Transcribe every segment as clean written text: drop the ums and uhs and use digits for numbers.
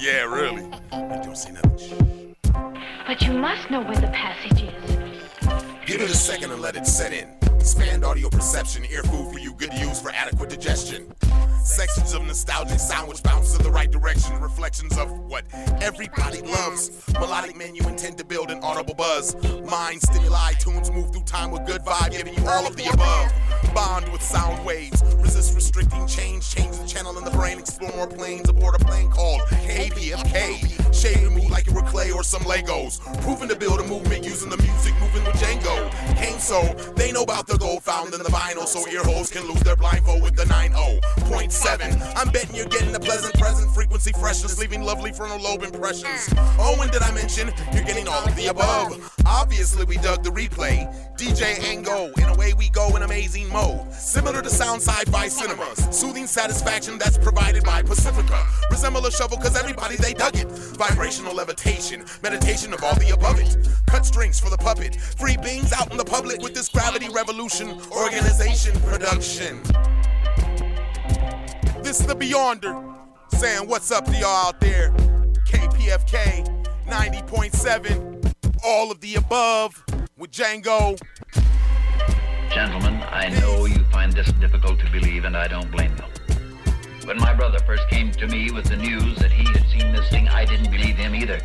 Yeah, really. You don't see nothing. But you must know where the passage is. Give it a second and let it set in. Expand audio perception, ear food for you, good to use for adequate digestion. Sections of nostalgic sound which bounce in the right direction. Reflections of what everybody loves. Melodic men you intend to build an audible buzz. Mind stimuli, tunes move through time with good vibe, giving you all of the above. Bond with sound waves, resist restricting change. Change the channel in the brain, explore more planes aboard a plane called KPFK. Shade the mood like it were clay or some Legos. Proving to build a movement using the music, moving with Django. Came so, they know about the gold found in the vinyl, so earholes can lose their blindfold with the 90.7. I'm betting you're getting a pleasant present, frequency freshness, leaving lovely frontal lobe impressions. Oh, and did I mention you're getting all of the above? Obviously, we dug the replay. DJ Ango, and away we go in amazing mode. Similar to sound sci-fi cinemas, soothing satisfaction that's provided by Pacifica. Resemble a shovel cause everybody they dug it. Vibrational levitation, meditation of all the above it. Cut strings for the puppet, free beings out in the public with this gravity revolution, organization production. This is the Beyonder, saying what's up to y'all out there. KPFK, 90.7, all of the above, with Django. Gentlemen, I know you find this difficult to believe, and I don't blame you. When my brother first came to me with the news that he had seen this thing, I didn't believe him either.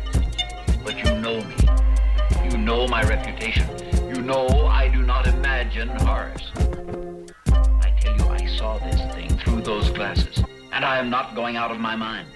But you know me. You know my reputation. You know I do not imagine horrors. I saw this thing through those glasses, and I am not going out of my mind.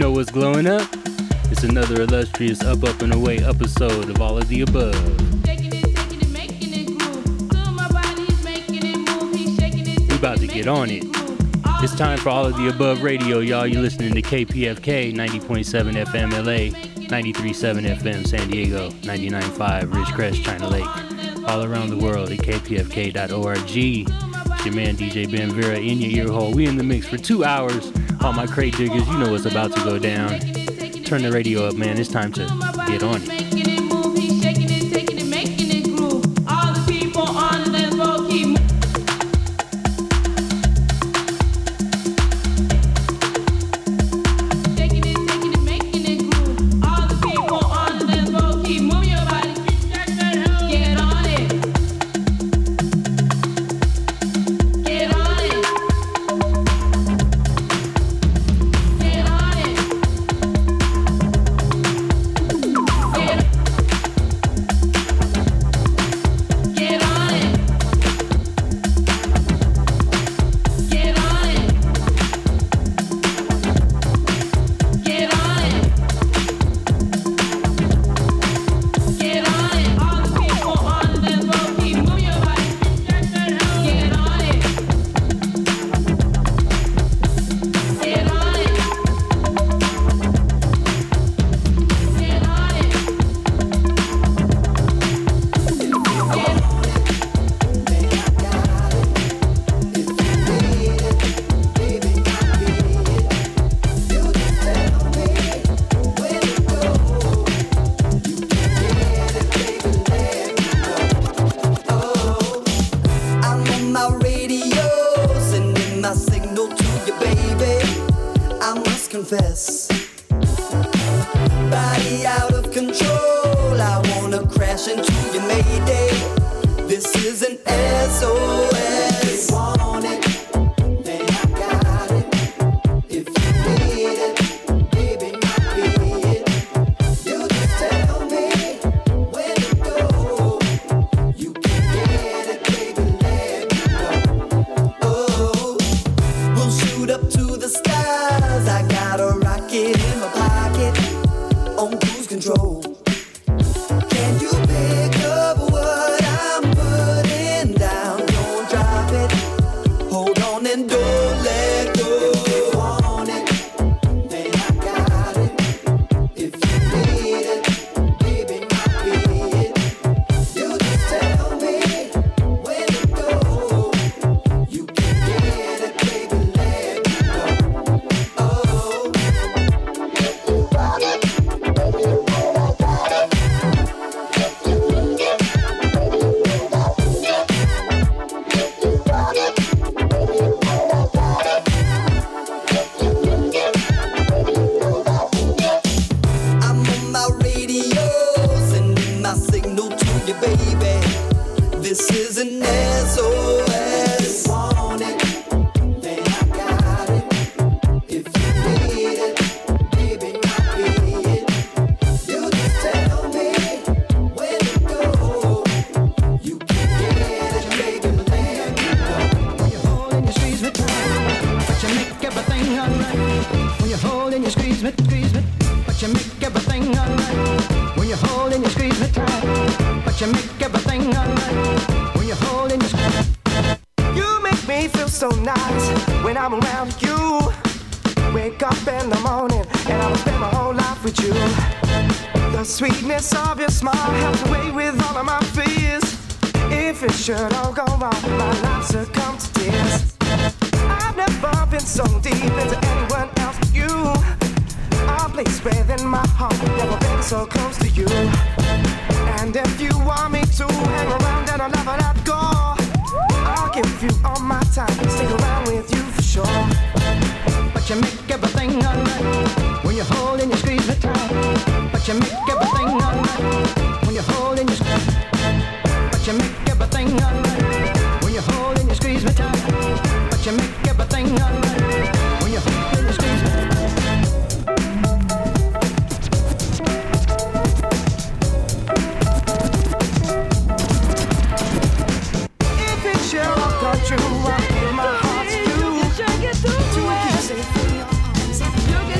know what's glowing up? It's another illustrious Up, Up, and Away episode of all of the above. Taking it, making it groove. Feel my body, he's making it move. He's shaking it, we about to get on it. It's time for all of the above radio, y'all. You're listening to KPFK, 90.7 FM LA, 93.7 FM San Diego, 99.5 Ridgecrest, China Lake. All around the world at kpfk.org. Your man DJ Benvera in your ear hole. We in the mix for 2 hours. All my crate diggers, you know what's about to go down. Turn the radio up, man. It's time to get on it.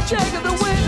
Check of the way.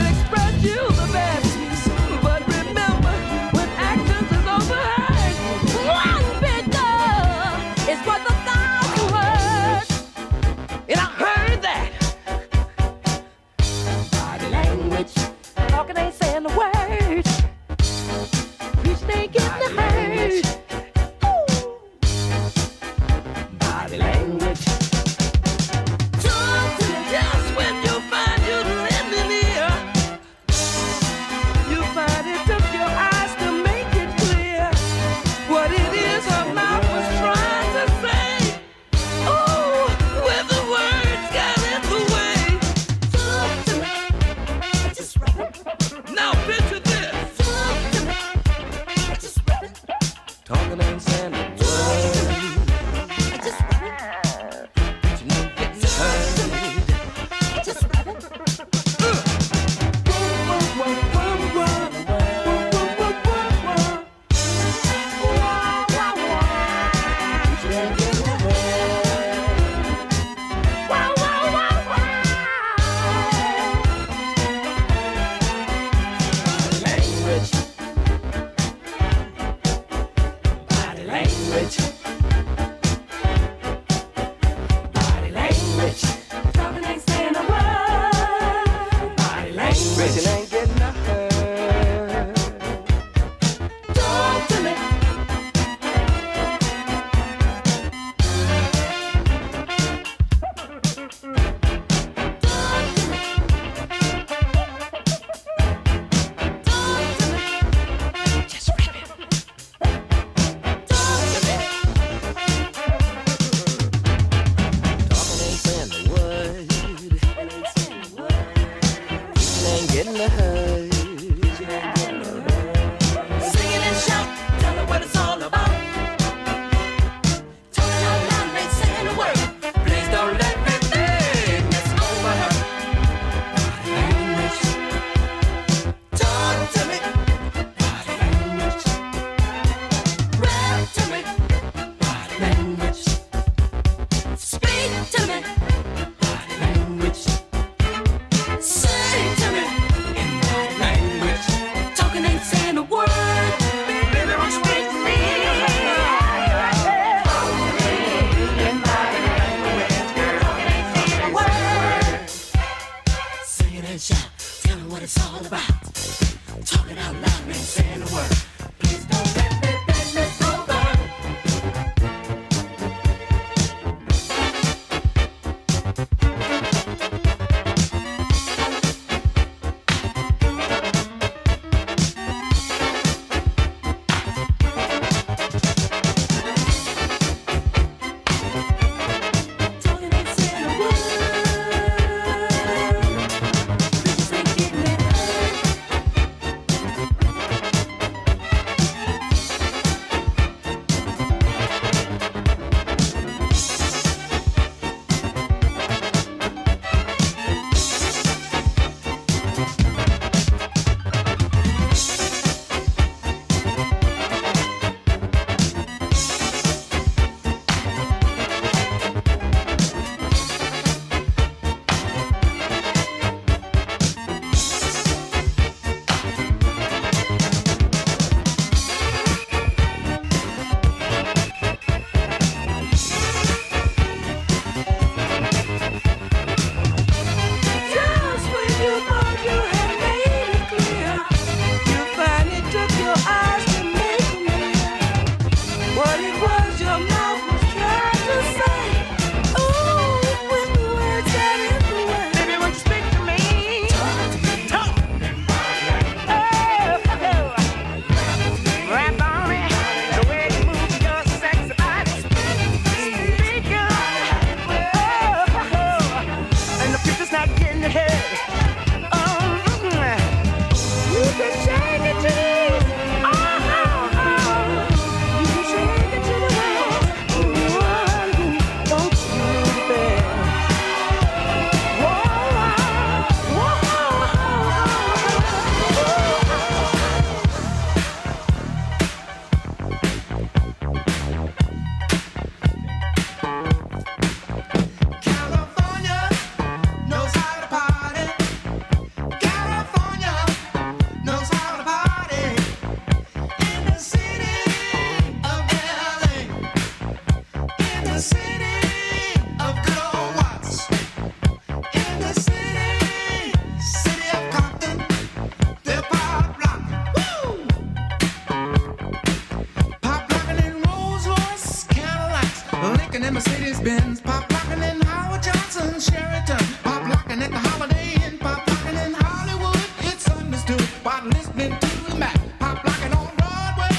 locking in Mercedes Benz, pop locking in Howard Johnson, Sheraton, pop locking at the Holiday Inn, pop locking in Hollywood. It's understood by listening to the map, pop locking on Broadway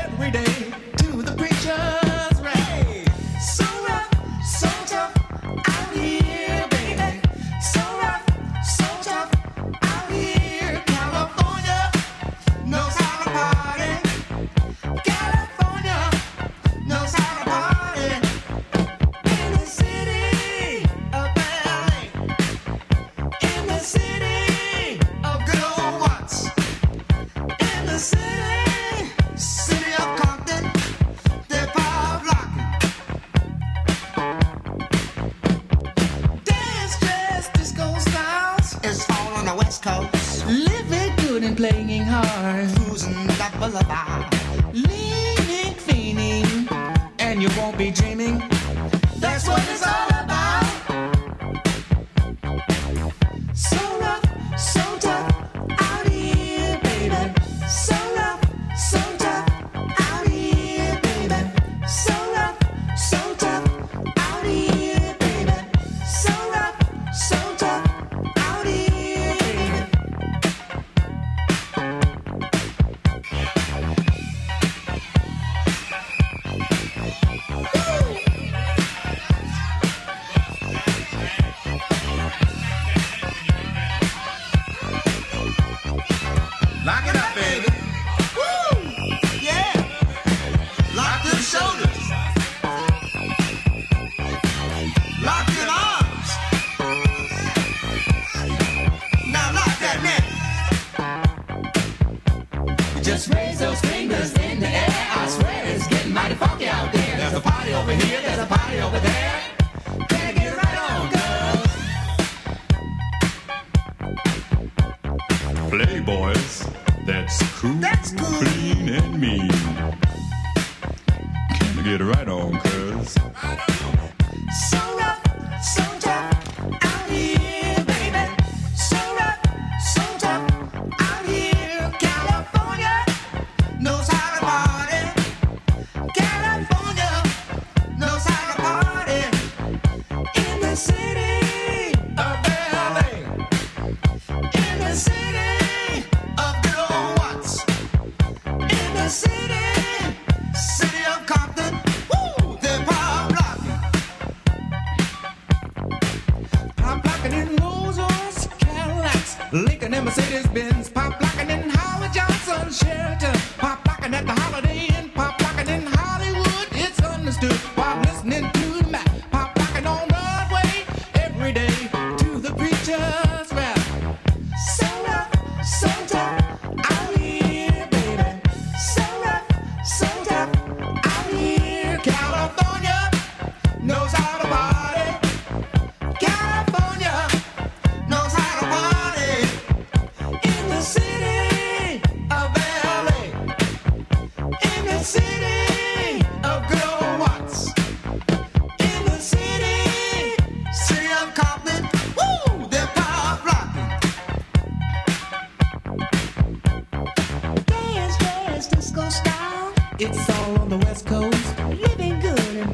every day to the preacher's ray. So rough, so tough out here, baby. So rough, so tough out here, California knows how to party. California knows how.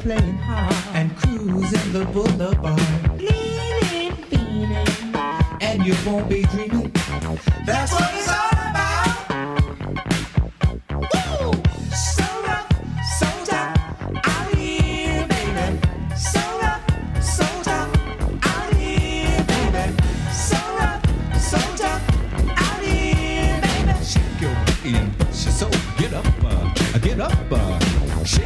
Playing hard, cruising that boulevard, leaning, fiending, and you won't be dreaming. That's what it's all about. So rough, so tough out here, baby. So rough, so tough out here, baby. So rough, so tough out here, baby. So rough, so tough out here,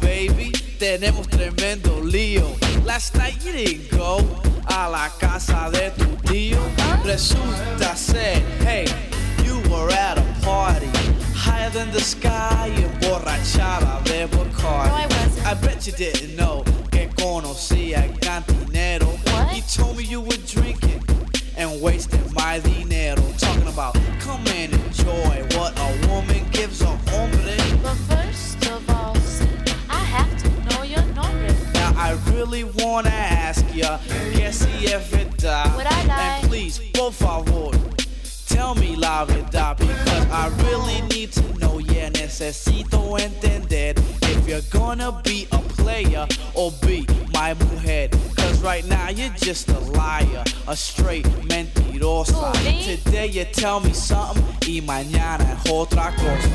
baby. Tenemos tremendo lío. Last night you didn't go a la casa de tu tío. Resulta ser, hey, you were at a party higher than the sky, emborrachada de Bacardi. No, I wasn't. I bet you didn't know que conocía Cantinero. What? You told me you were drinking and wasting my dinero. Talking about come and enjoy what a woman gives a hombre. But first of all, I have to know your number. Now I really really wanna ask ya, que si es verdad, would I lie? And please, por favor, tell me la verdad, because I really need to know, yeah, necesito entender, if you're gonna be a player or be my mujer, cause right now you're just a liar, a straight mentirosa. Ooh, today you tell me something, y mañana es otra cosa.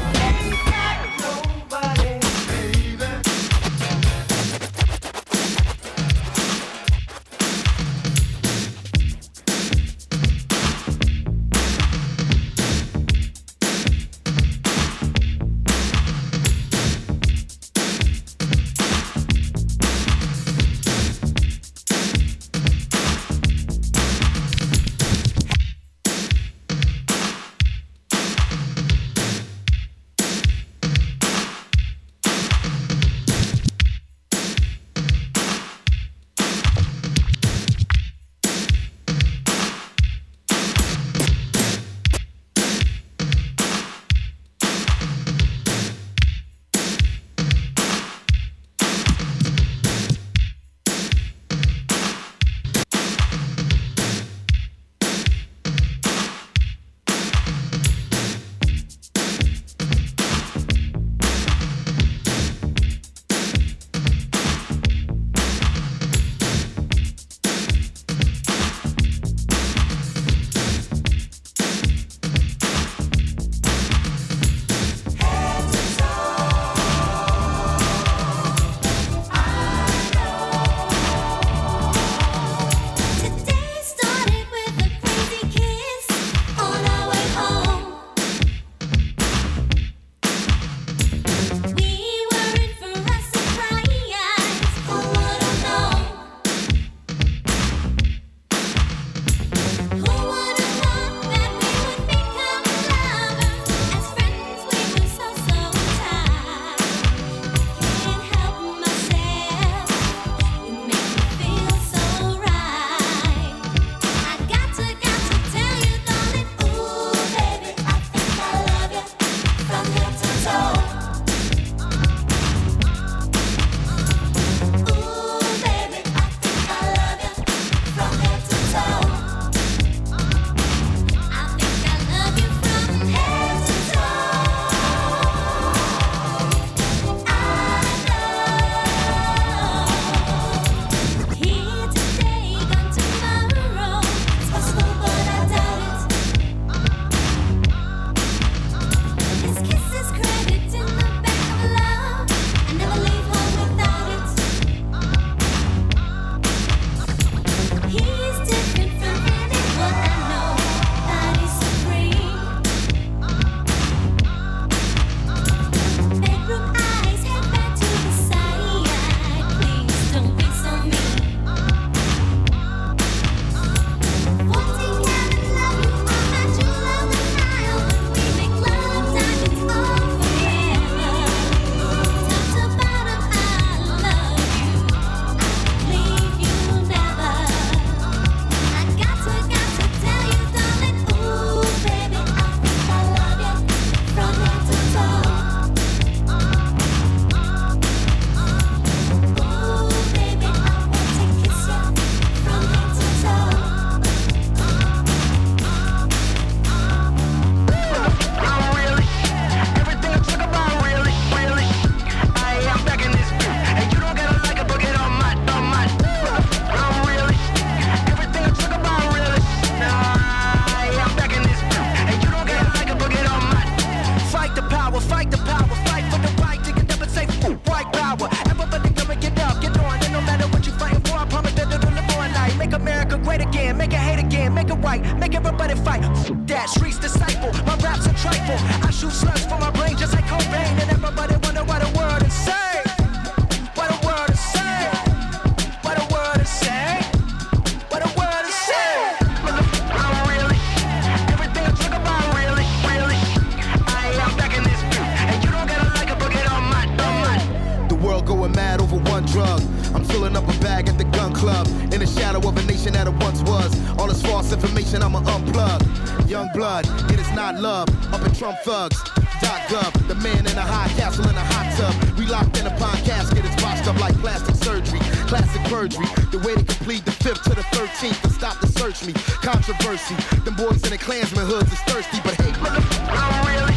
classic perjury. The way to complete the 5th to the 13th to stop the search me. Controversy, them boys in the Klansman hoods is thirsty, but hey, I'm really,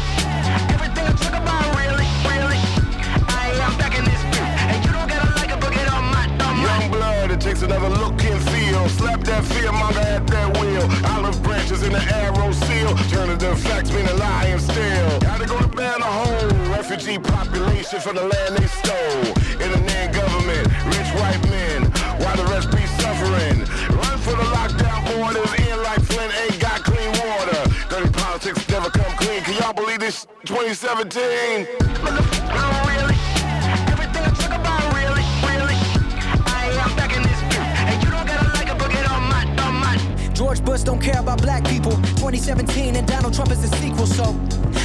everything I talk about really, really, I'm back in this beat, and you don't gotta like a book on my thumb. Young blood, it takes another look and feel, slap that fear monger at that wheel, olive branches in the arrow seal, turnative facts mean a lie and still, gotta go to ban a whole refugee population from the land they stole, in the name government, rich white men, why the rest be suffering, run for the lockdown borders, in like Flint ain't got clean water, dirty politics never come clean, can y'all believe this 2017? Really, everything I talk about really, really, I'm back in this beat, and you don't gotta like a book on my, George Bush don't care about black people, 2017 and Donald Trump is the sequel, so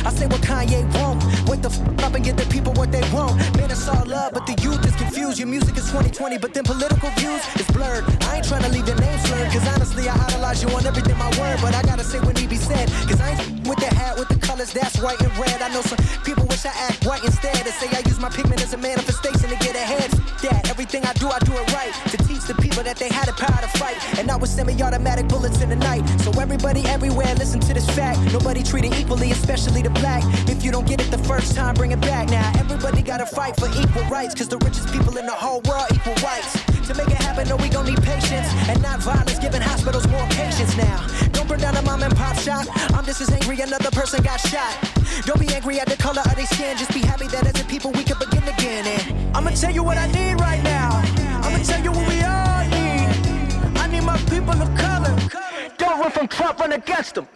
I say what Kanye won't. Wake the f*** up and get the people what they want. Man, it's all love, but the youth is confused. Your music is 2020, but then political views is blurred. I ain't trying to leave your name slurred, cause honestly I idolize you on everything my word. But I gotta say what need be said, cause I ain't with the hat, with the colors that's white and red. I know some people wish I act white instead and say I use my pigment as a manifestation to get ahead. That everything I do it right, to teach the people that they had the power to fight. And I was semi-automatic bullets in the night. So everybody everywhere, listen to this fact. Nobody treated equally, especially the black. If you don't get it the first time, bring it back. Now everybody gotta fight for equal rights, cause the richest people in the whole world equal whites. To make it happen, no, we gon' need patience and not violence, giving hospitals more patience now. Don't burn down a mom and pop shop. I'm just as angry another person got shot. Don't be angry at the color of their skin, just be happy that as a people we can begin again. And I'ma tell you what I need right now, I'ma tell you what we all need. I need my people of color. Don't run from Trump, run against them.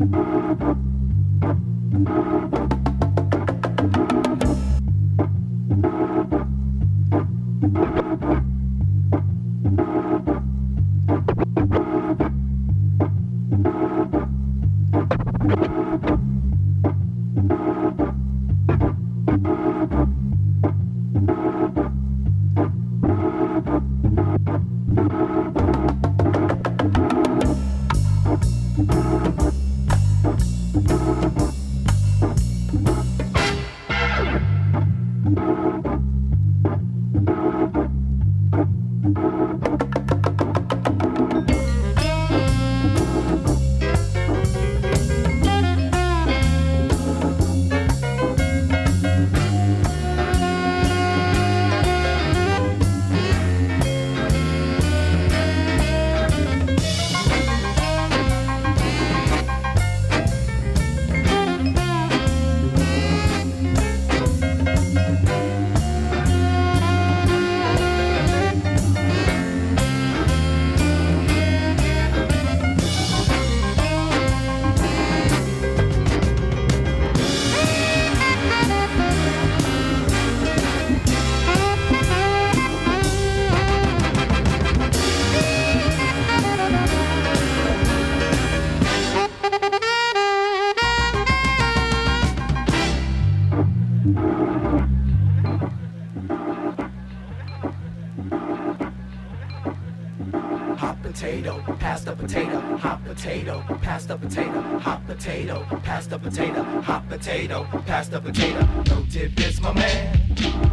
Potato, pass the potato, no tip, it's my man.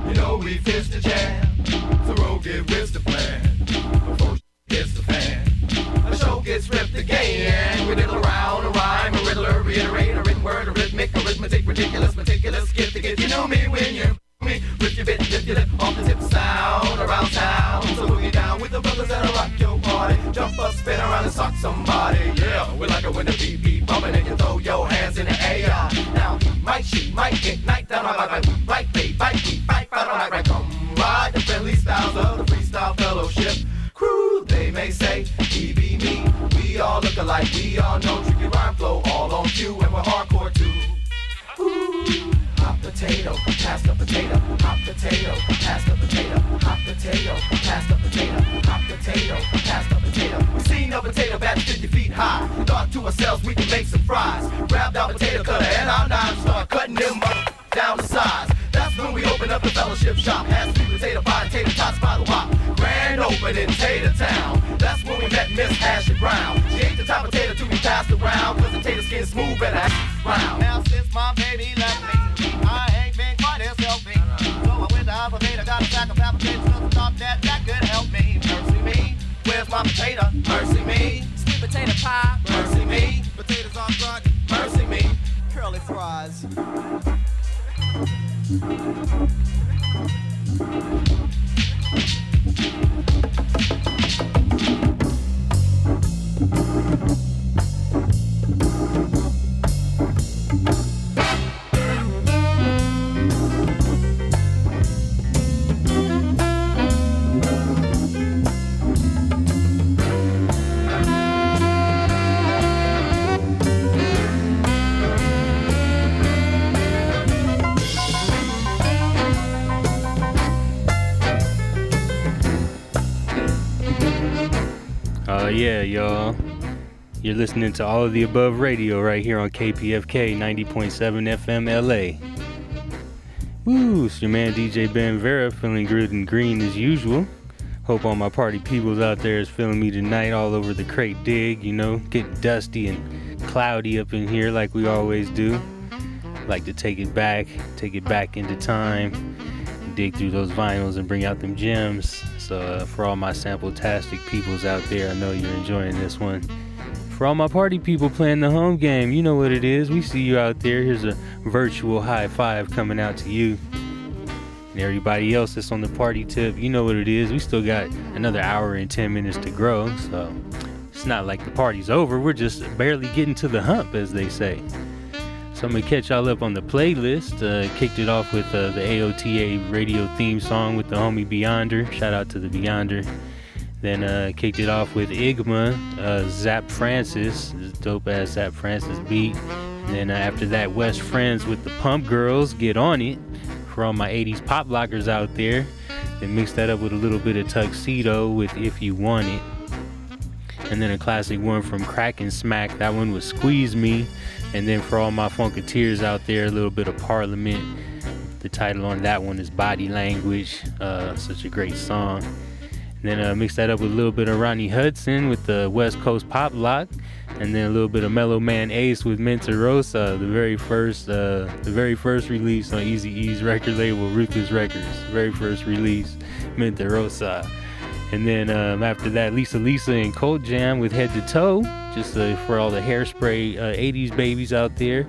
You know we fist the jam, the road get with the plan. Before hits the fan, a show gets ripped again. We diddle around a rhyme, a riddler, reiterate a written word, a rhythmic, arithmetic, ridiculous, meticulous, get to get. You know me when you me with your bit, dip your lip off the tip sound around town. So move you down with the brothers that'll rock your party. Jump up, spin around and sock somebody. Yeah, we like it when the beat be bumping and you throw your hands in the air. Might she, might get night down, I might be, bite me, fight, fight, I might come ride the friendly styles of the Freestyle Fellowship crew. They may say, he be me, we all look alike, we all know tricky rhyme flow all on cue, and we're hardcore too. Ooh, hot potato, pass the potato, hot potato, pass the potato, hot potato, pass the potato, hot potato, pass the potato. We seen a potato bat 50 feet high, thought to ourselves we can make some fries, grabbed our potato cutter and our knives. Shop has sweet potato pie, tater tots by the wop. Grand opening, Tater Town. That's when we met Miss Hash and Brown. She ate the top potato till we passed around, 'cause the tater skin smooth and ass round. Now since my baby left me, I ain't been quite as healthy. So I went to our potato, got a sack of apple potatoes, 'cause I thought that could help me. Mercy me, where's my potato? Mercy me, sweet potato pie. Mercy me, potatoes on front. Mercy me, curly fries. Yeah, y'all. You're listening to All of the Above Radio right here on KPFK 90.7 FM LA. Woo, it's your man DJ Benvera, feeling good and green as usual. Hope all my party peoples out there is feeling me tonight all over the crate dig, you know, getting dusty and cloudy up in here like we always do. Like to take it back into time, and dig through those vinyls and bring out them gems. So for all my sample-tastic peoples out there, I know you're enjoying this one. For all my party people playing the home game, you know what it is. We see you out there. Here's a virtual high five coming out to you. And everybody else that's on the party tip, you know what it is. We still got another hour and 10 minutes to grow. So it's not like the party's over. We're just barely getting to the hump, as they say. So I'm going to catch y'all up on the playlist. Kicked it off with the AOTA radio theme song with the homie Beyonder. Shout out to the Beyonder. Then kicked it off with Igma, Zap Francis, this dope-ass Zap Francis beat. And then after that, West Friends with the Pump Girls, Get On It, for all my 80s pop lockers out there. Then mixed that up with a little bit of Tuxedo with If You Want It. And then a classic one from Crack and Smack, that one was Squeeze Me. And then for all my Funketeers out there, a little bit of Parliament. The title on that one is Body Language, such a great song. And then mix that up with a little bit of Ronnie Hudson with the West Coast Pop Lock. And then a little bit of Mellow Man Ace with Mentarosa, the very first release on Eazy-E's record label, Ruthless Records. Very first release, Mentarosa. And then after that, Lisa Lisa and Cold Jam with Head to Toe, just for all the Hairspray 80s babies out there.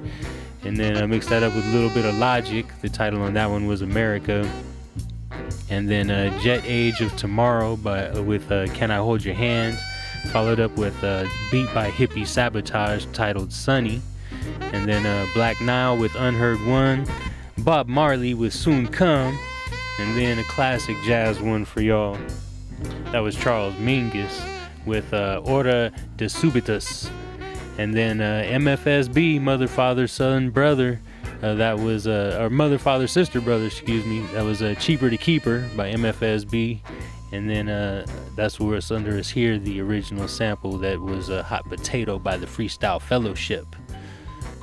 And then I mixed that up with a little bit of Logic. The title on that one was America. And then Jet Age of Tomorrow with Can I Hold Your Hand, followed up with a beat by Hippie Sabotage titled Sunny. And then Black Nile with Unheard One, Bob Marley with Soon Come, and then a classic jazz one for y'all. That was Charles Mingus with Hora de Subitus. And then MFSB, Mother, Father, Son, Brother. That was our Mother, Father, Sister, Brother, excuse me. That was Cheaper to Keeper by MFSB. And then that's where it's under us here, the original sample that was Hot Potato by the Freestyle Fellowship.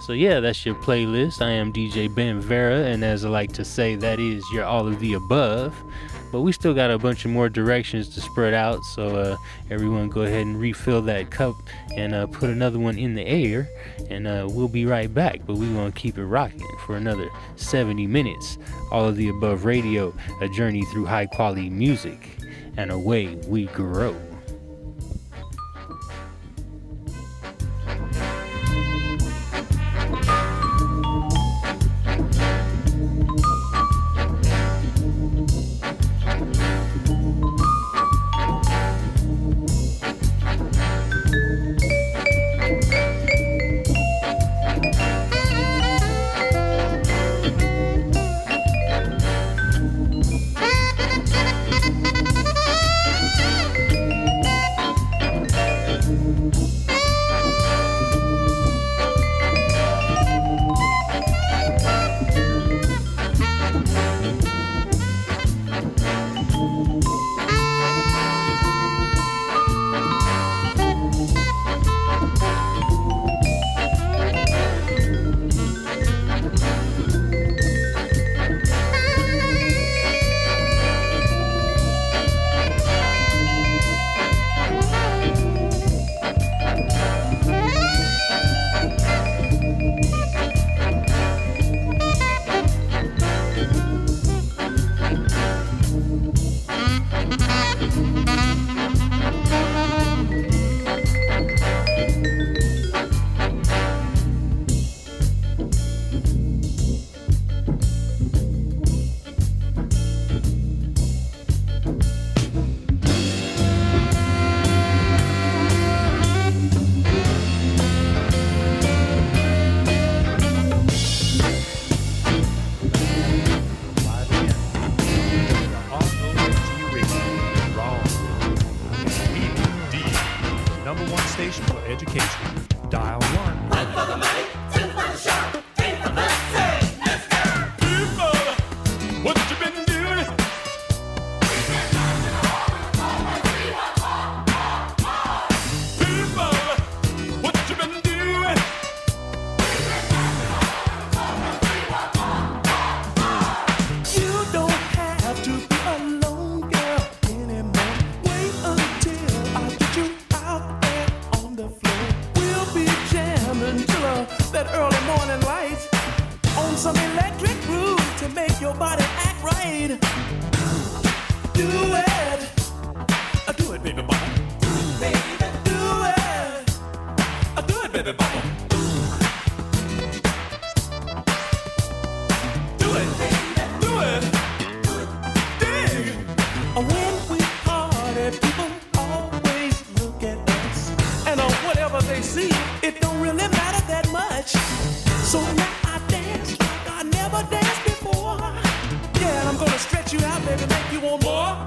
So yeah, that's your playlist. I am DJ Benvera, and as I like to say, that is your all of the above. But we still got a bunch of more directions to spread out, so everyone go ahead and refill that cup and put another one in the air, and we'll be right back. But we're going to keep it rocking for another 70 minutes. All of the Above Radio, a journey through high quality music, and away we grow. Make you want more.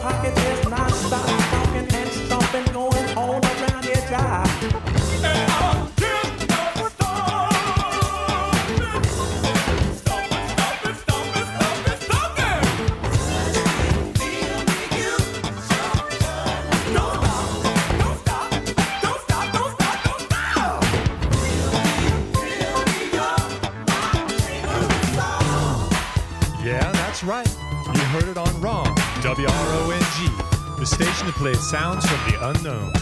pocket is non-stop, talking and stomping, going all around your job. And I'm just not stomping. Stomping, stomping, stomping, stomping, stomping. Feel me, you. Don't stop, don't stop, don't stop, don't stop, don't stop. Feel me, you're my yeah, that's right. You heard it on Wrong. WRONG, the station that plays sounds from the unknown.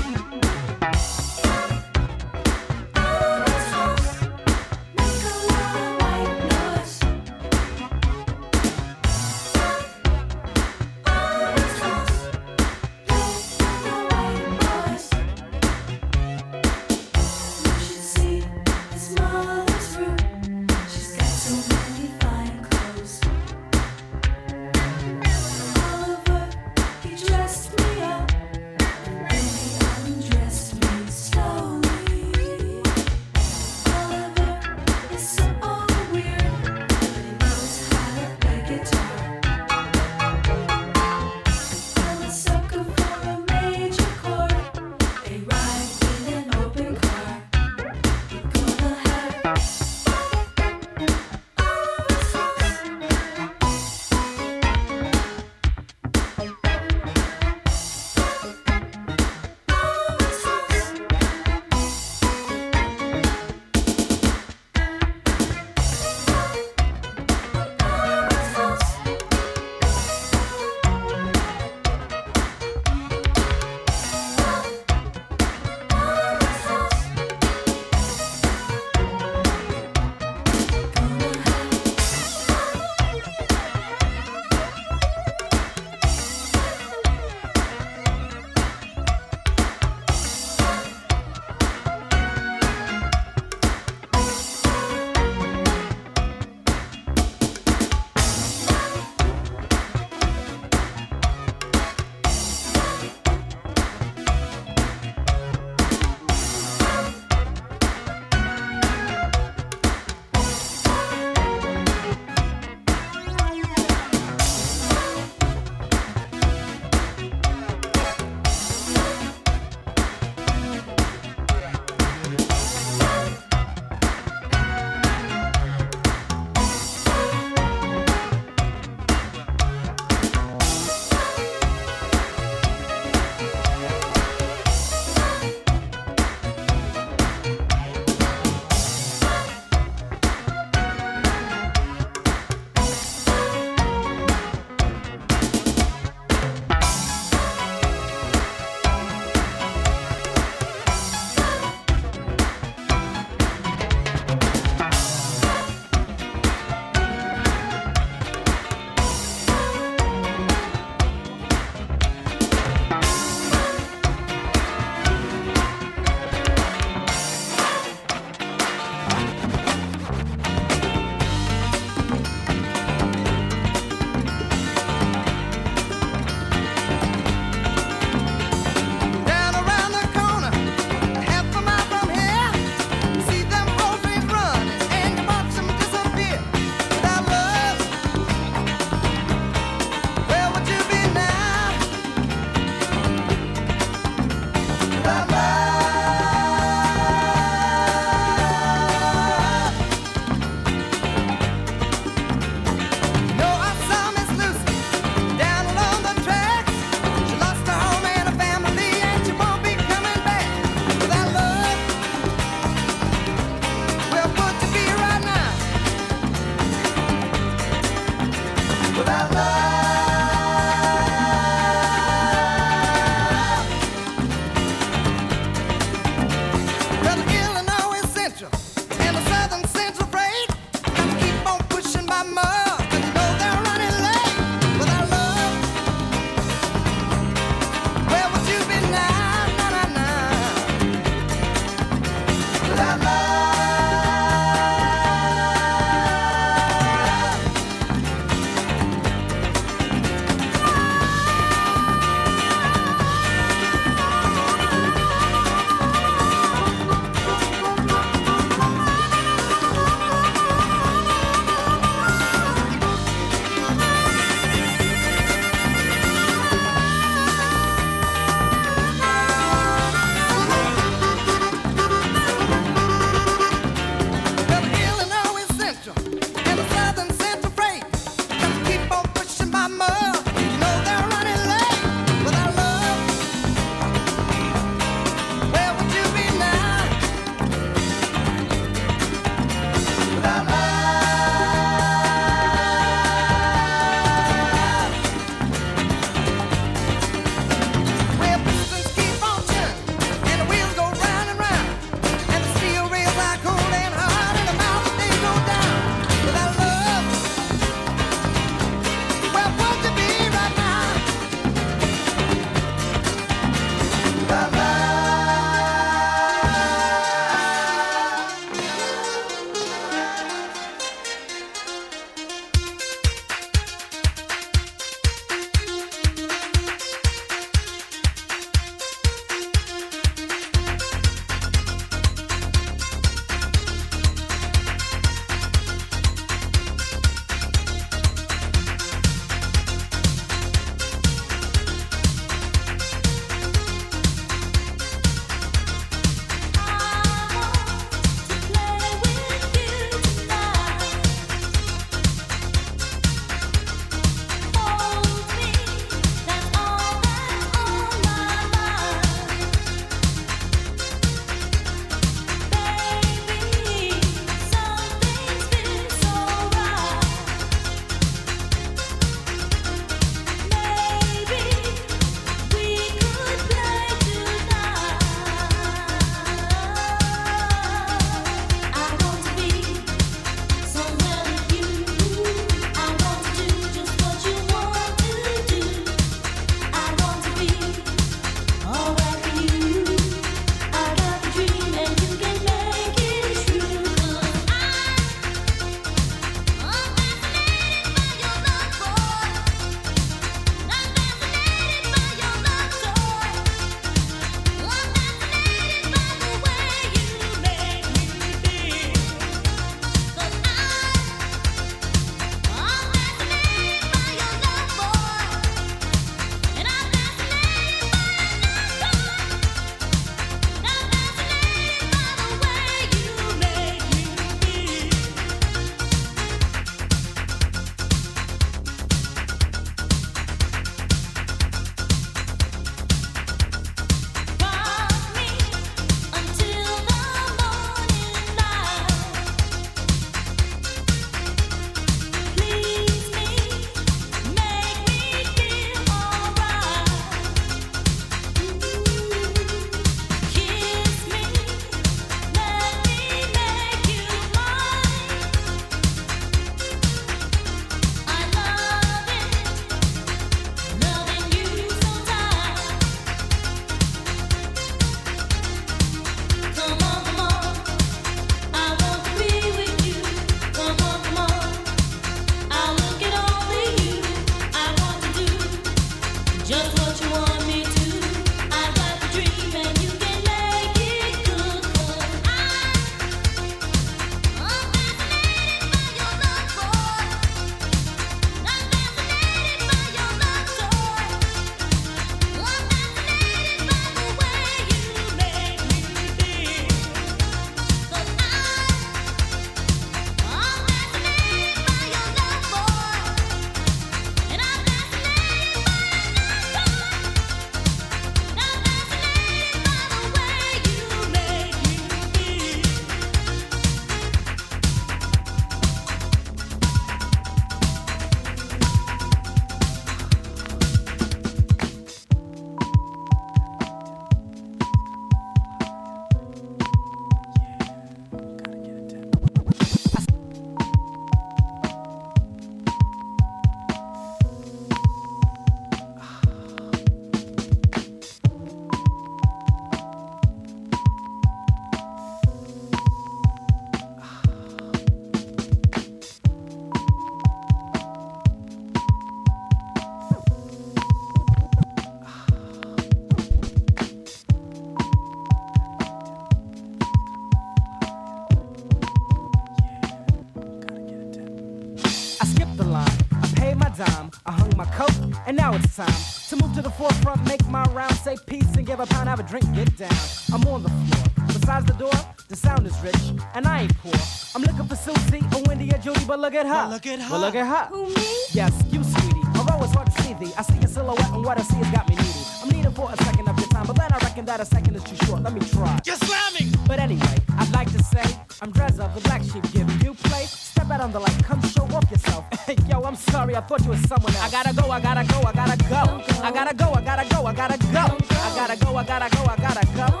dime. I hung my coat, and now it's time to move to the forefront, make my round, say peace and give a pound, have a drink, get down. I'm on the floor. Besides the door, the sound is rich, and I ain't poor. I'm looking for Susie or Wendy or Judy, but look at her. Well, look at her. Well, look at her. Who, me? Yes, you, sweetie. Although it's hard to see thee, I see your silhouette, and what I see has got me needy. I'm needing for a second of your time, but then I reckon that a second is too short. Let me try. You're slamming! But anyway, I'd like to say, I'm Drezza of the Black Sheep, giving you play. Step out on the light, come show off yourself. Yo, I'm sorry, I thought you was someone else. I gotta go, I gotta go, I gotta go. I gotta go, I gotta go, I gotta go. I gotta go, I gotta go, I gotta go.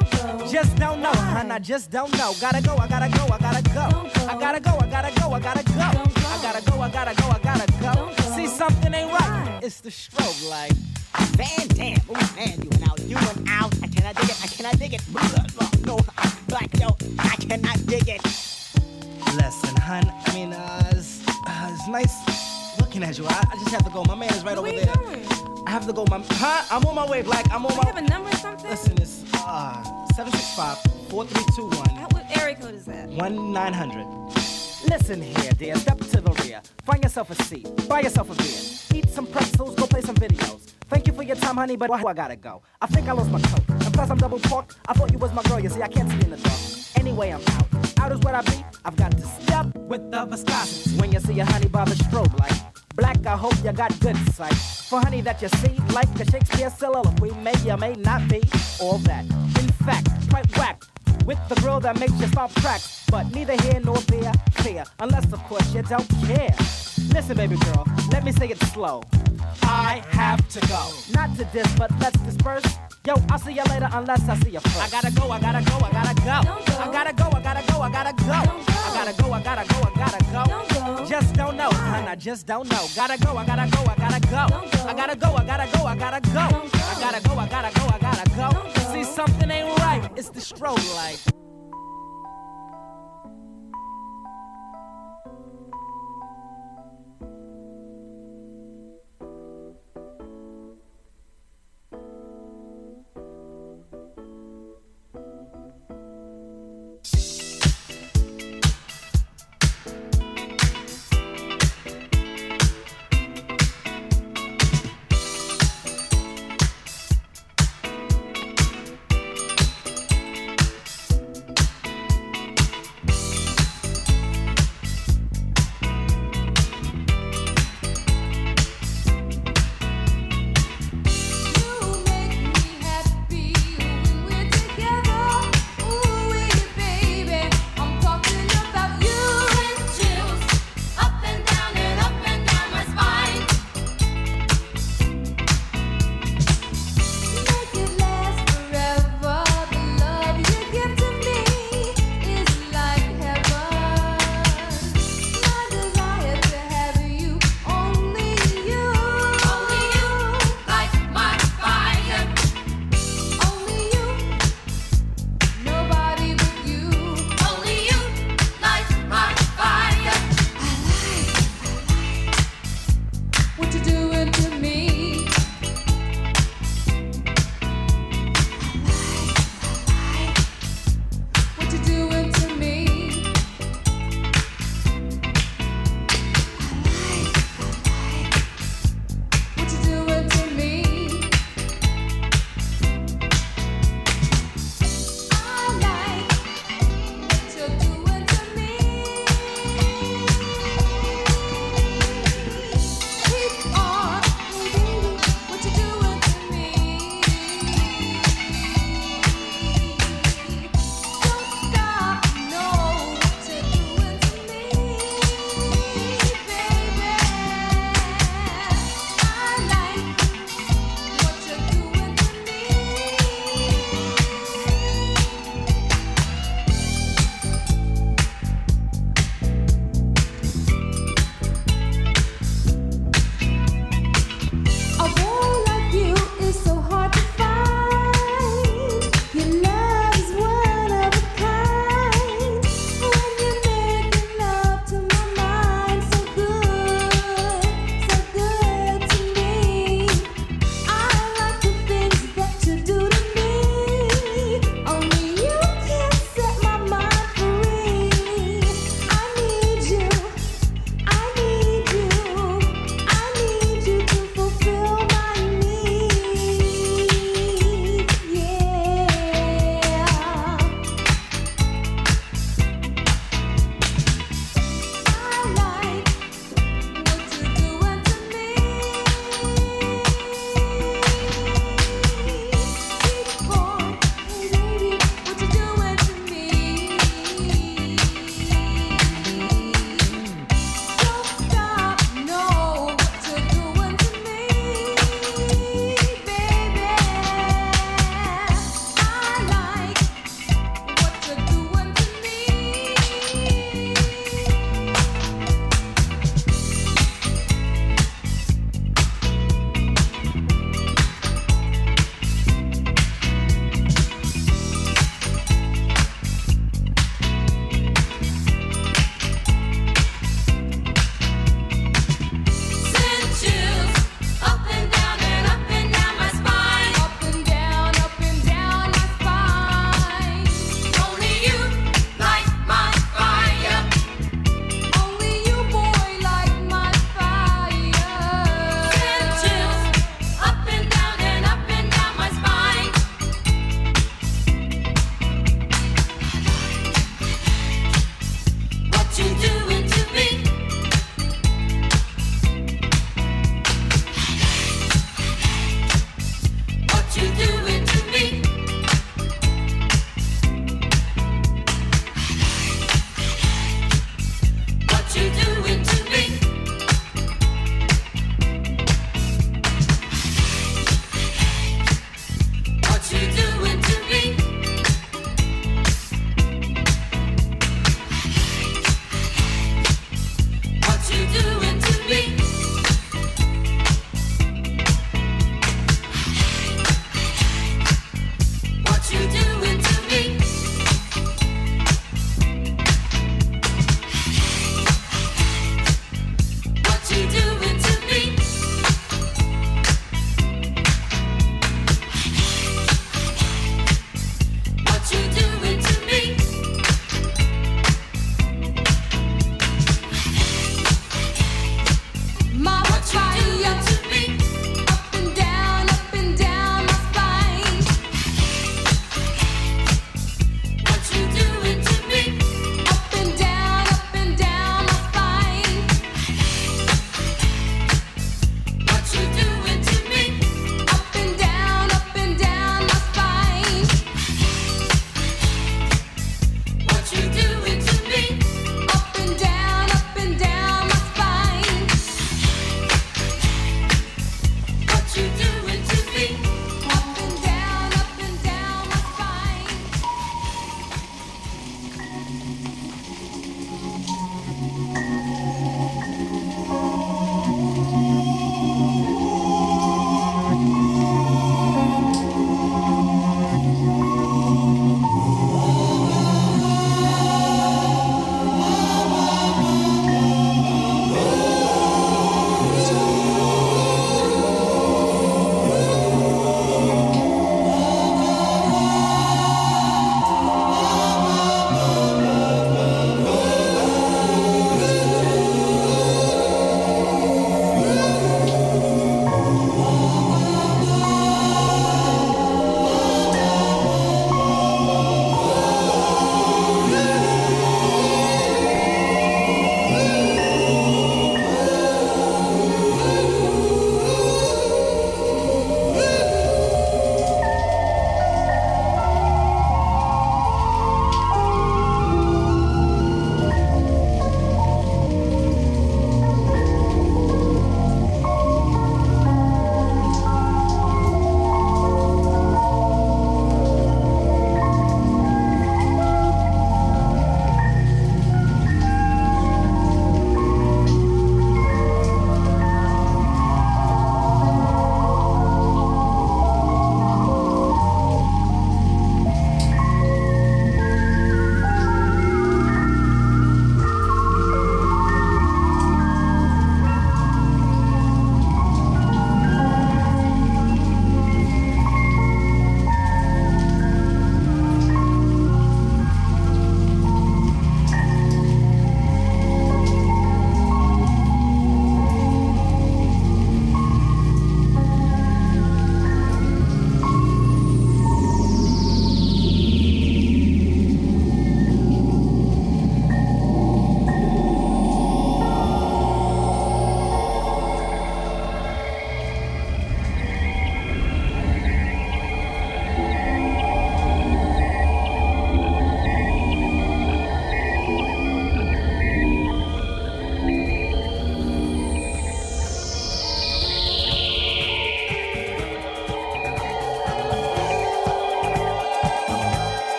Just don't know, hun, I just don't know. Gotta go, I gotta go, I gotta go. I gotta go, I gotta go, I gotta go. I gotta go, I gotta go, I gotta go. See, something ain't right. It's the stroke, like. Van Dam, ooh, man, you and out, you and out. I cannot dig it, I cannot dig it. No, black, yo, I cannot dig it. Listen, hun, I mean, it's nice looking at you. I just have to go. My man is right over there. What are you doing? I have to go. I'm on my way, black. I'm on my way. Do you have a number or something? Listen, it's 765-4321. What area code is that? 1900. Listen here, dear, step to the rear. Find yourself a seat, buy yourself a beer. Eat some pretzels, go play some videos. Thank you for your time, honey, but I gotta go. I think I lost my coat, and plus I'm double parked. I thought you was my girl, you see, I can't see in the dark. Anyway, I'm out. Out is what I be. I've got to step with the viscosity. When you see a honey by the strobe light, black, I hope you got good sight. For honey that you see, like the Shakespeare soliloquy, may or may not be all that. In fact, quite whack. With the girl that makes you stop tracks, but neither here nor there, fear, unless of course you don't care. Listen, baby girl, let me say it slow. I have to go. Not to this, but let's disperse. Yo, I'll see you later unless I see you first. I gotta go, I gotta go, I gotta go. Don't go. I gotta go, I gotta go, I gotta go. Don't go. I gotta go, I gotta go, I gotta go. Don't go. Just don't know, and I just don't know. Gotta go, I gotta go, I gotta go. Don't go. I gotta go, I gotta go, I gotta go. Don't go. I gotta go, I gotta go, I gotta go. Don't go. See, something ain't right. It's the strobe light.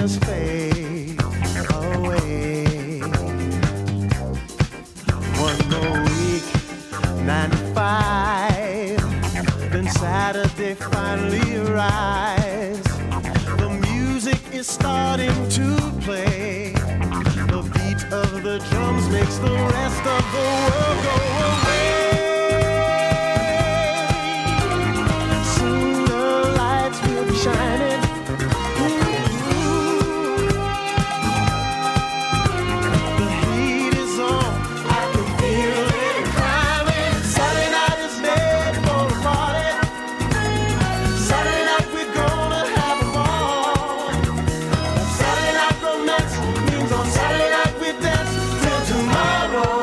just fade away. One more week, 9 to 5, then Saturday finally arrives. The music is starting to play. The beat of the drums makes the rest of the world go away. Shining. The heat is on, I can feel it climbing. Saturday night is made for a party. Saturday night we're gonna have a ball. Saturday night romance means on Saturday night we dance till tomorrow.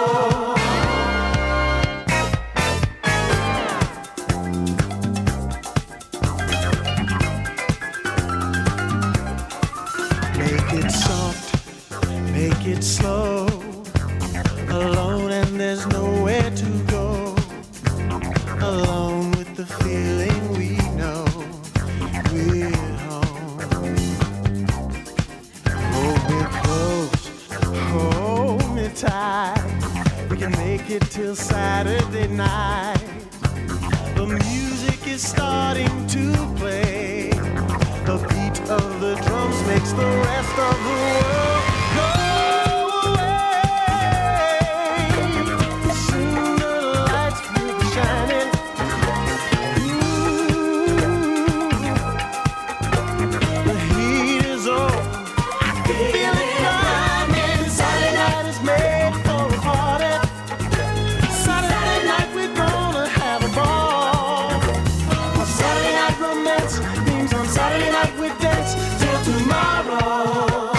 It's slow, alone, and there's nowhere to go. Alone with the feeling we know we're home. Hold me close, hold me tight. We can make it till Saturday night. The music is starting to play. The beat of the drums makes the rest of the world. Saturday night we dance till tomorrow.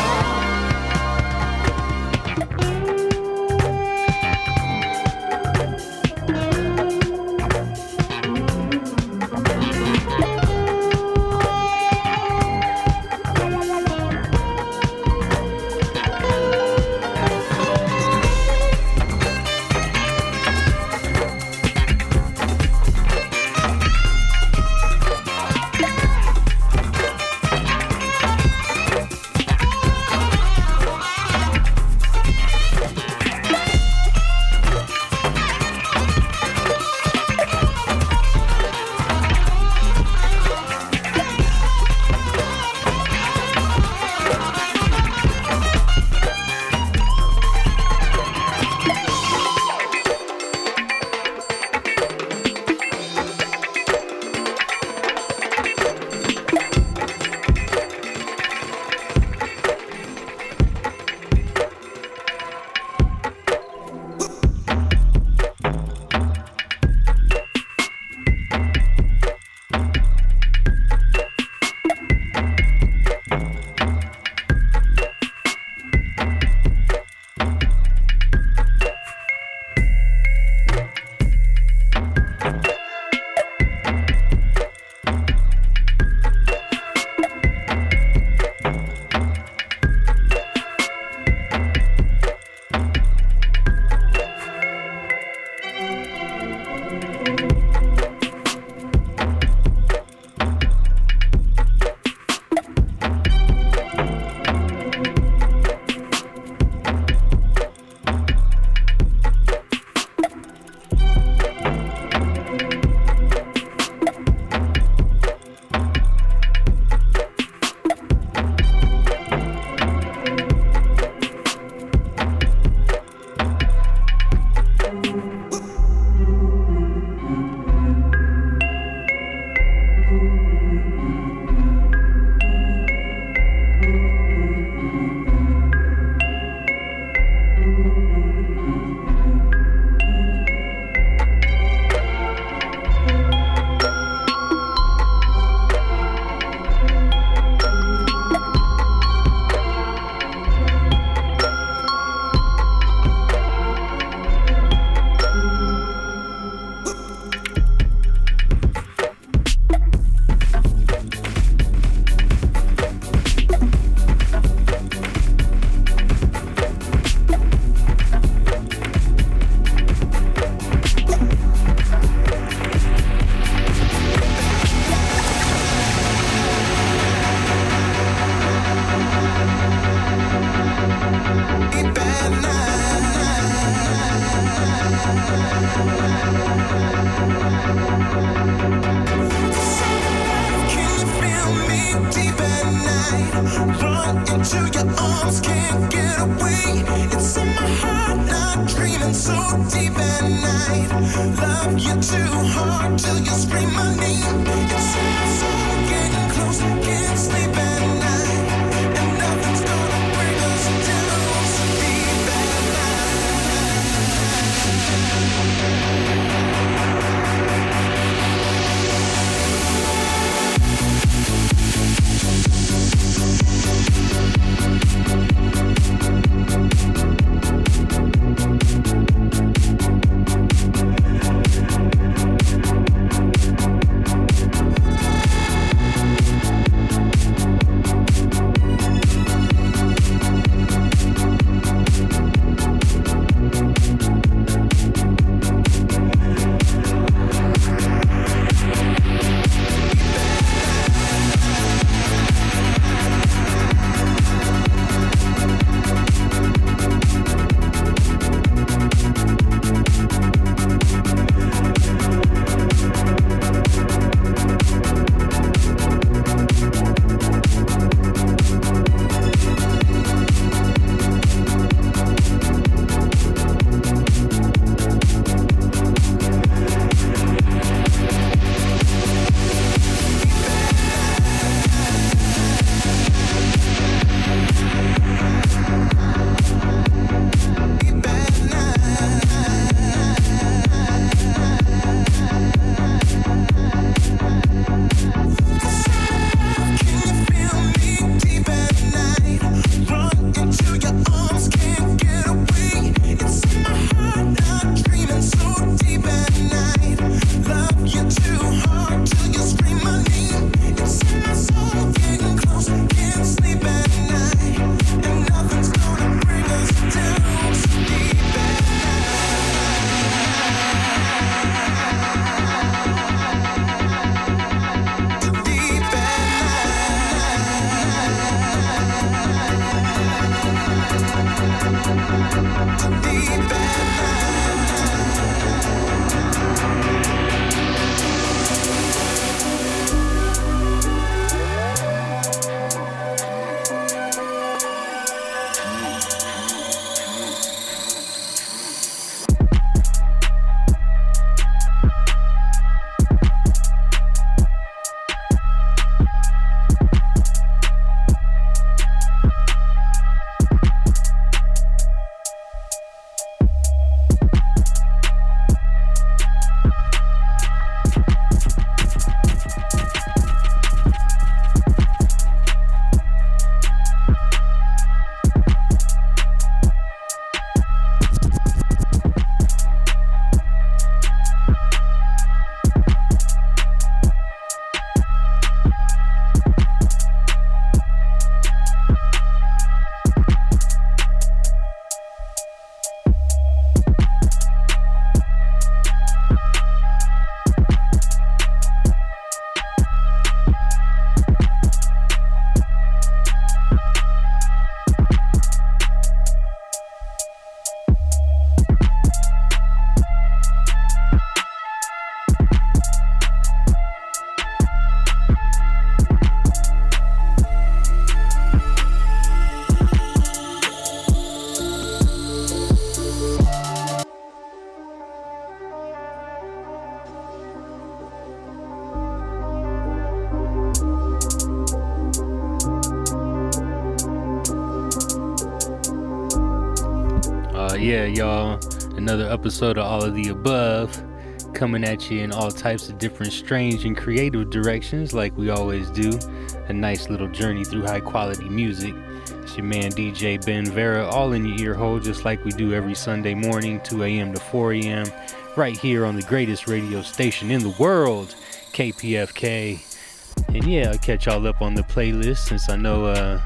Y'all, another episode of All of the Above coming at you in all types of different strange and creative directions like we always do. A nice little journey through high quality music. It's your man DJ Benvera, all in your ear hole, just like we do every Sunday morning 2 a.m. to 4 a.m. right here on the greatest radio station in the world, KPFK. And yeah, I'll catch y'all up on the playlist since I know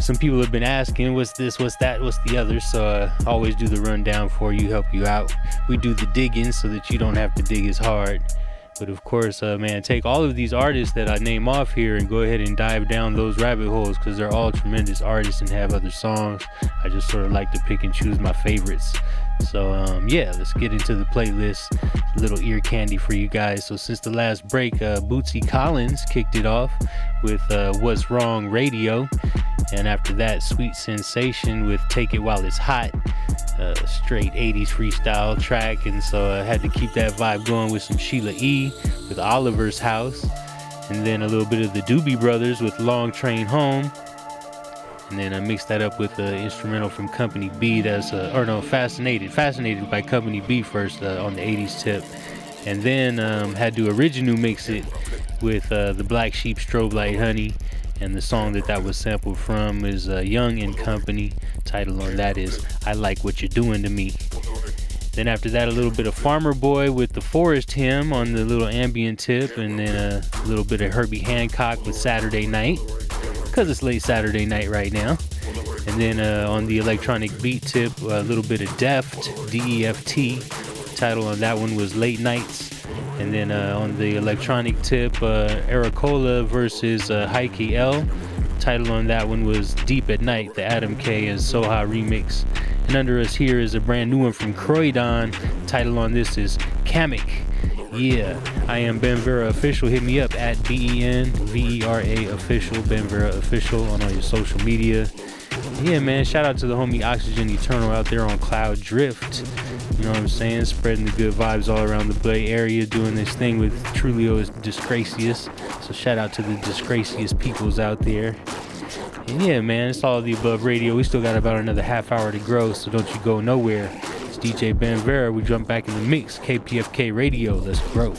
some people have been asking what's this, what's that, what's the other, so I always do the rundown for you, help you out. We do the digging so that you don't have to dig as hard. But of course, man, take all of these artists that I name off here and go ahead and dive down those rabbit holes, because they're all tremendous artists and have other songs. I just sort of like to pick and choose my favorites. So yeah, let's get into the playlist. A little ear candy for you guys. So since the last break, Bootsy Collins kicked it off with What's Wrong Radio. And after that, Sweet Sensation with Take It While It's Hot. Straight 80s freestyle track. And so I had to keep that vibe going with some Sheila E with Oliver's House. And then a little bit of the Doobie Brothers with Long Train Home. And then I mixed that up with the instrumental from Company B. That's, Fascinated by Company B first on the 80s tip. And then had to original mix it with the Black Sheep Strobe Light Honey. And the song that was sampled from is Young and Company. Title on that is I Like What You're Doing to Me. Then after that, a little bit of Farmer Boy with the Forest Hymn on the little ambient tip. And then a little bit of Herbie Hancock with Saturday Night, because it's late Saturday night right now. And then on the electronic beat tip, a little bit of Deft, D-E-F-T. Title on that one was Late Nights. And then on the electronic tip, Aracola versus Heike L. Title on that one was Deep at Night, the Adam K and Soha remix. And under us here is a brand new one from Croydon. Title on this is Kamek. Yeah, I am Benvera Official. Hit me up at B-E-N-V-E-R-A Official, Benvera Official on all your social media. Yeah, man, shout out to the homie Oxygen Eternal out there on Cloud Drift. You know what I'm saying? Spreading the good vibes all around the Bay Area, doing this thing with Trulio is Disgracious. So shout out to the Disgracious peoples out there. And yeah, man, it's all of the above radio. We still got about another half hour to grow, so don't you go nowhere. It's DJ Benvera. We jump back in the mix. KPFK Radio. Let's grow.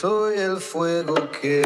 Soy el fuego que...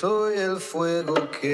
Soy el fuego que...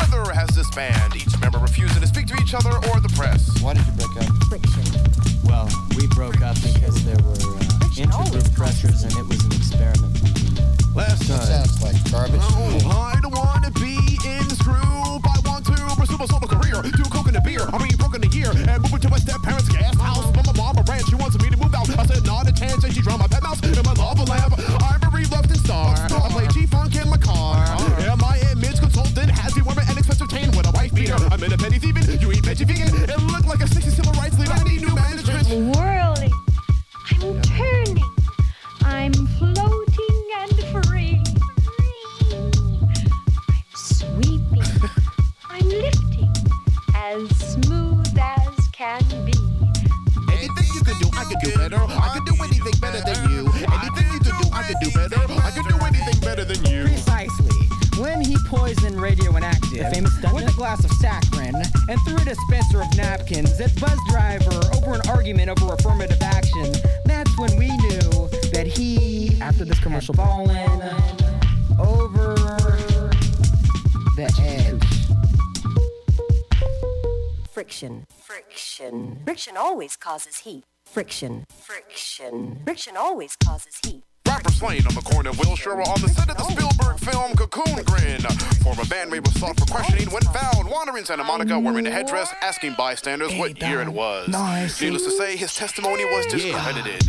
weather has this band, each member refusing to speak to each other or the press. Why did you break up? Friction. Well, we broke up because there were intergroup pressures and it was an experiment. Last time. That sounds like garbage. Oh, I don't want to be in this group. I want to pursue my solo career. Do coke and a beer. I'll be broken a year and moving to my step-parents' gas house. But my mama ran. She wants me to move out. I said not a chance and she drowned my pet mouse in my lava lamp. Ivory left and star. I play G-Funk in my car. Am I a Midge consultant? Has me wearing an expensive chain with a wife beater. I'm in a petty thieving. You eat veggie vegan. It looked like a 60 civil rights leader. I need new management. Whirling. I'm turning. I'm floating and free. I'm sweeping. I'm lifting. As smooth as can be. Anything you could do, I could do better. I could do anything better than you. Anything you could do, I could do better. I could do anything better than you. Precisely. When he poisoned Radio Inactive with a glass of saccharin and threw a dispenser of napkins at Bus Driver over an argument over affirmative action, that's when we knew that he, after this commercial, had fallen over the edge. Friction. Friction. Friction always causes heat. Friction. Friction. Friction always causes heat. Rapper slain on the corner of Wilshire on the set of the Spielberg film Cocoon Grin. Former bandmate was sought for questioning when found wandering in Santa Monica wearing a headdress, asking bystanders what year it was. Needless to say, his testimony was discredited.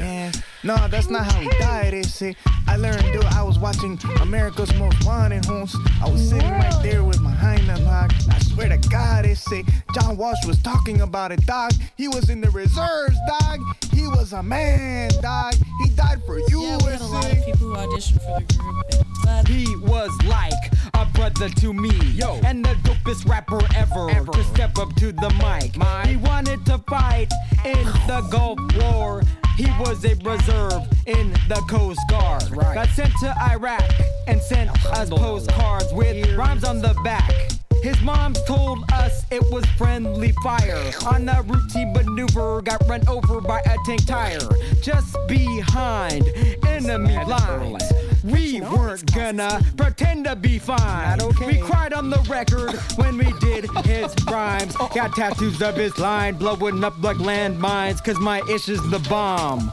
No, that's not how he died, is it? I learned, dude, I was watching America's Most Wanted, homes. I was sitting right there with my hind lock. I swear to God, is it? John Walsh was talking about it, dog. He was in the reserves, dog. He was a man, dog. He died for you, is it? A lot of people who auditioned for the group, but he was like a brother to me. Yo. And the dopest rapper ever to step up to the mic. He wanted to fight in the Gulf War. He was a reserve in the Coast Guard. Right. Got sent to Iraq and sent us postcards with rhymes on the back. His moms told us it was friendly fire. On a routine maneuver, got run over by a tank tire. Just behind enemy lines. We weren't gonna pretend to be fine. We cried on the record when we did his rhymes. Got tattoos of his line, blowing up like landmines. Cause my ish is the bomb.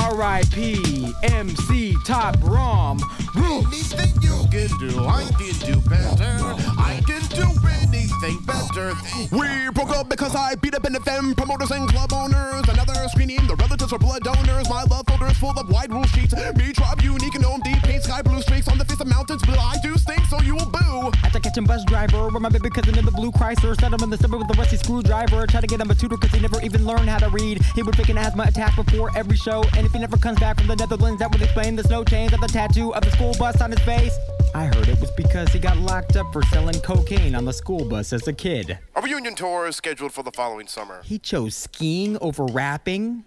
R.I.P. MC Top Rom. Anything you can do, I can do better. I can do anything better. We broke up because I beat up NFM promoters and club owners. Another screening, the relatives are blood donors. My love folder is full of wide rule sheets. Me drop unique and OMD paint sky blue streaks on the face of mountains. But I do stink, so you will boo. After catching Bus Driver, where my baby cousin in the blue Chrysler set him in the summer with a rusty screwdriver. Try to get him a tutor because he never even learned how to read. He would fake an asthma attack before every show. And if he never comes back from the Netherlands, that would explain the snow chains of the tattoo of the school bus on his face. I heard it was because he got locked up for selling cocaine on the school bus as a kid. A reunion tour is scheduled for the following summer. He chose skiing over rapping?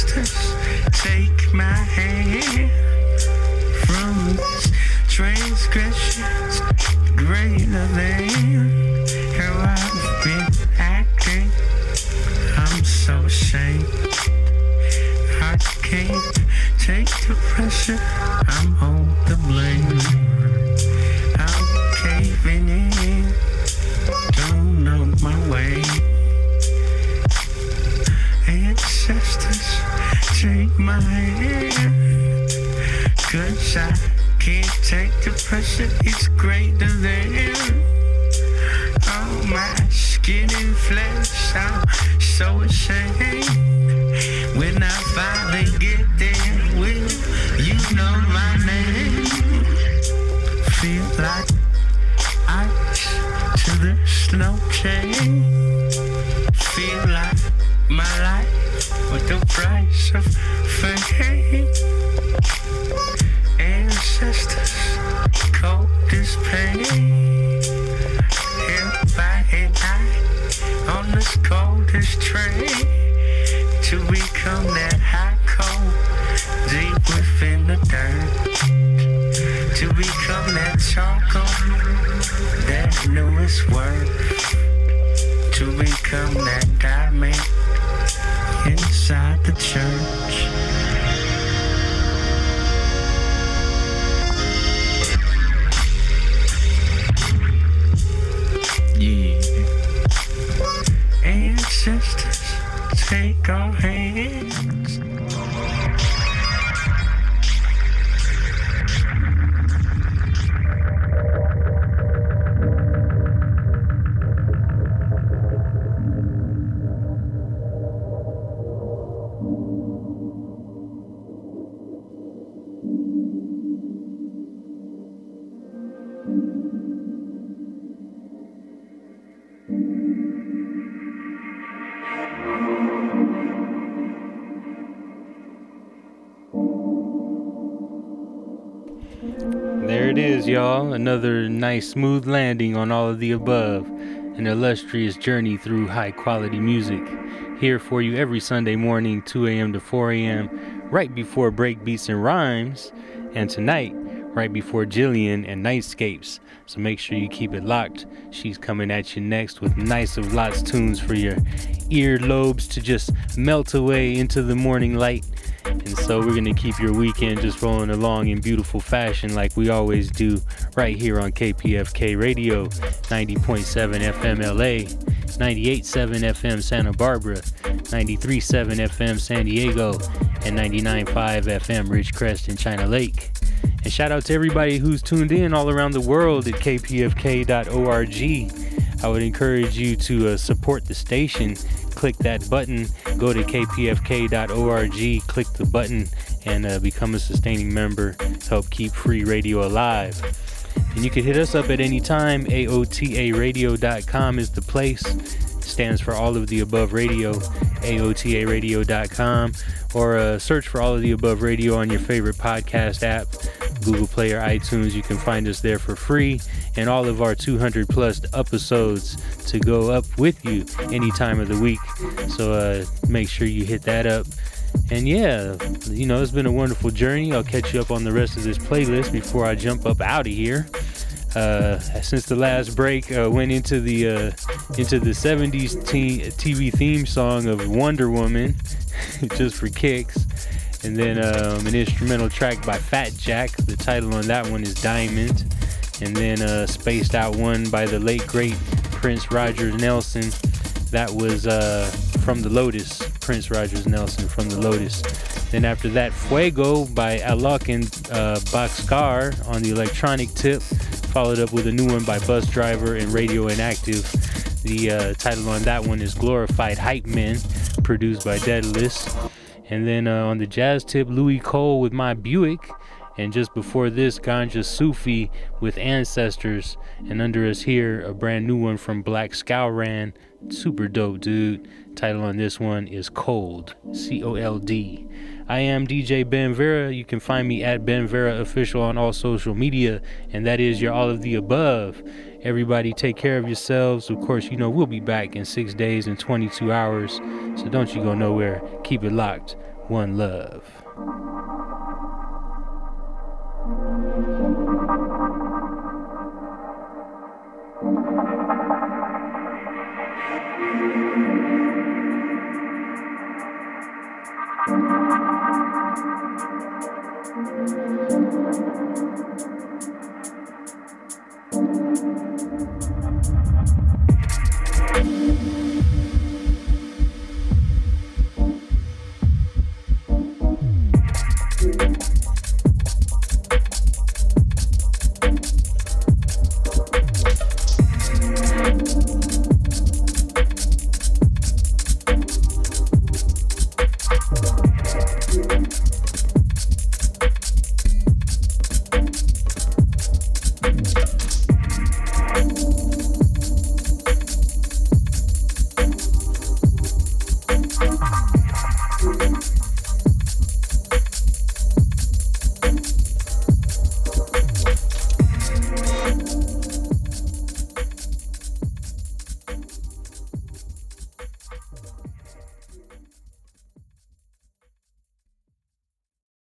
sisters, take my hand from these transgressions greater than how I've been acting. I'm so ashamed, I can't take the pressure, I'm on the blame. I'm caving in, don't know my way. Ancestors, take my hand, 'cause I can't take the pressure, it's greater than all my skin and flesh. I'm so ashamed. When I finally get there, will you know my name? Feel like ice to the snow chain. Feel like my life with the price of fame. Ancestors, cold this pain. Everybody and I on this coldest train. To become that hot coal deep within the dirt. To become that charcoal that knew its worth. To become that diamond inside the church. Take our hands. Y'all, another nice smooth landing on all of the above, an illustrious journey through high quality music, here for you every Sunday morning 2 a.m. to 4 a.m. right before breakbeats and rhymes, and tonight right before Jillian and Nightscapes. So make sure you keep it locked. She's coming at you next with nice of lots tunes for your earlobes to just melt away into the morning light. And so we're going to keep your weekend just rolling along in beautiful fashion like we always do right here on KPFK Radio, 90.7 FM LA, 98.7 FM Santa Barbara, 93.7 FM San Diego, and 99.5 FM Ridgecrest and China Lake. And shout out to everybody who's tuned in all around the world at kpfk.org. I would encourage you to support the station. Click that button, go to kpfk.org, click the button, and become a sustaining member to help keep free radio alive. And you can hit us up at any time. AOTARadio.com is the place. It stands for all of the above radio, AOTARadio.com, or search for all of the above radio on your favorite podcast app, Google Play or iTunes. You can find us there for free, and all of our 200 plus episodes to go up with you any time of the week. So make sure you hit that up. And yeah, you know, it's been a wonderful journey. I'll catch you up on the rest of this playlist before I jump up out of here. Since the last break, went into the 70s TV theme song of Wonder Woman just for kicks. And then an instrumental track by Fat Jack. The title on that one is Diamond. And then Spaced Out One by the late, great Prince Rogers Nelson. That was from the Lotus. Prince Rogers Nelson from the Lotus. Then after that, Fuego by Alok and Boxcar on the electronic tip. Followed up with a new one by Bus Driver and Radio Inactive. The title on that one is Glorified Hype Men, produced by Daedalus. And then on the jazz tip, Louis Cole with My Buick. And just before this, Ganja Sufi with Ancestors. And under us here, a brand new one from Black Scowran. Super dope, dude. Title on this one is Cold. C-O-L-D. I am DJ Benvera. You can find me at Benvera Official on all social media. And that is your all of the above. Everybody take care of yourselves. Of course, you know, we'll be back in 6 days and 22 hours. So don't you go nowhere. Keep it locked. One Love.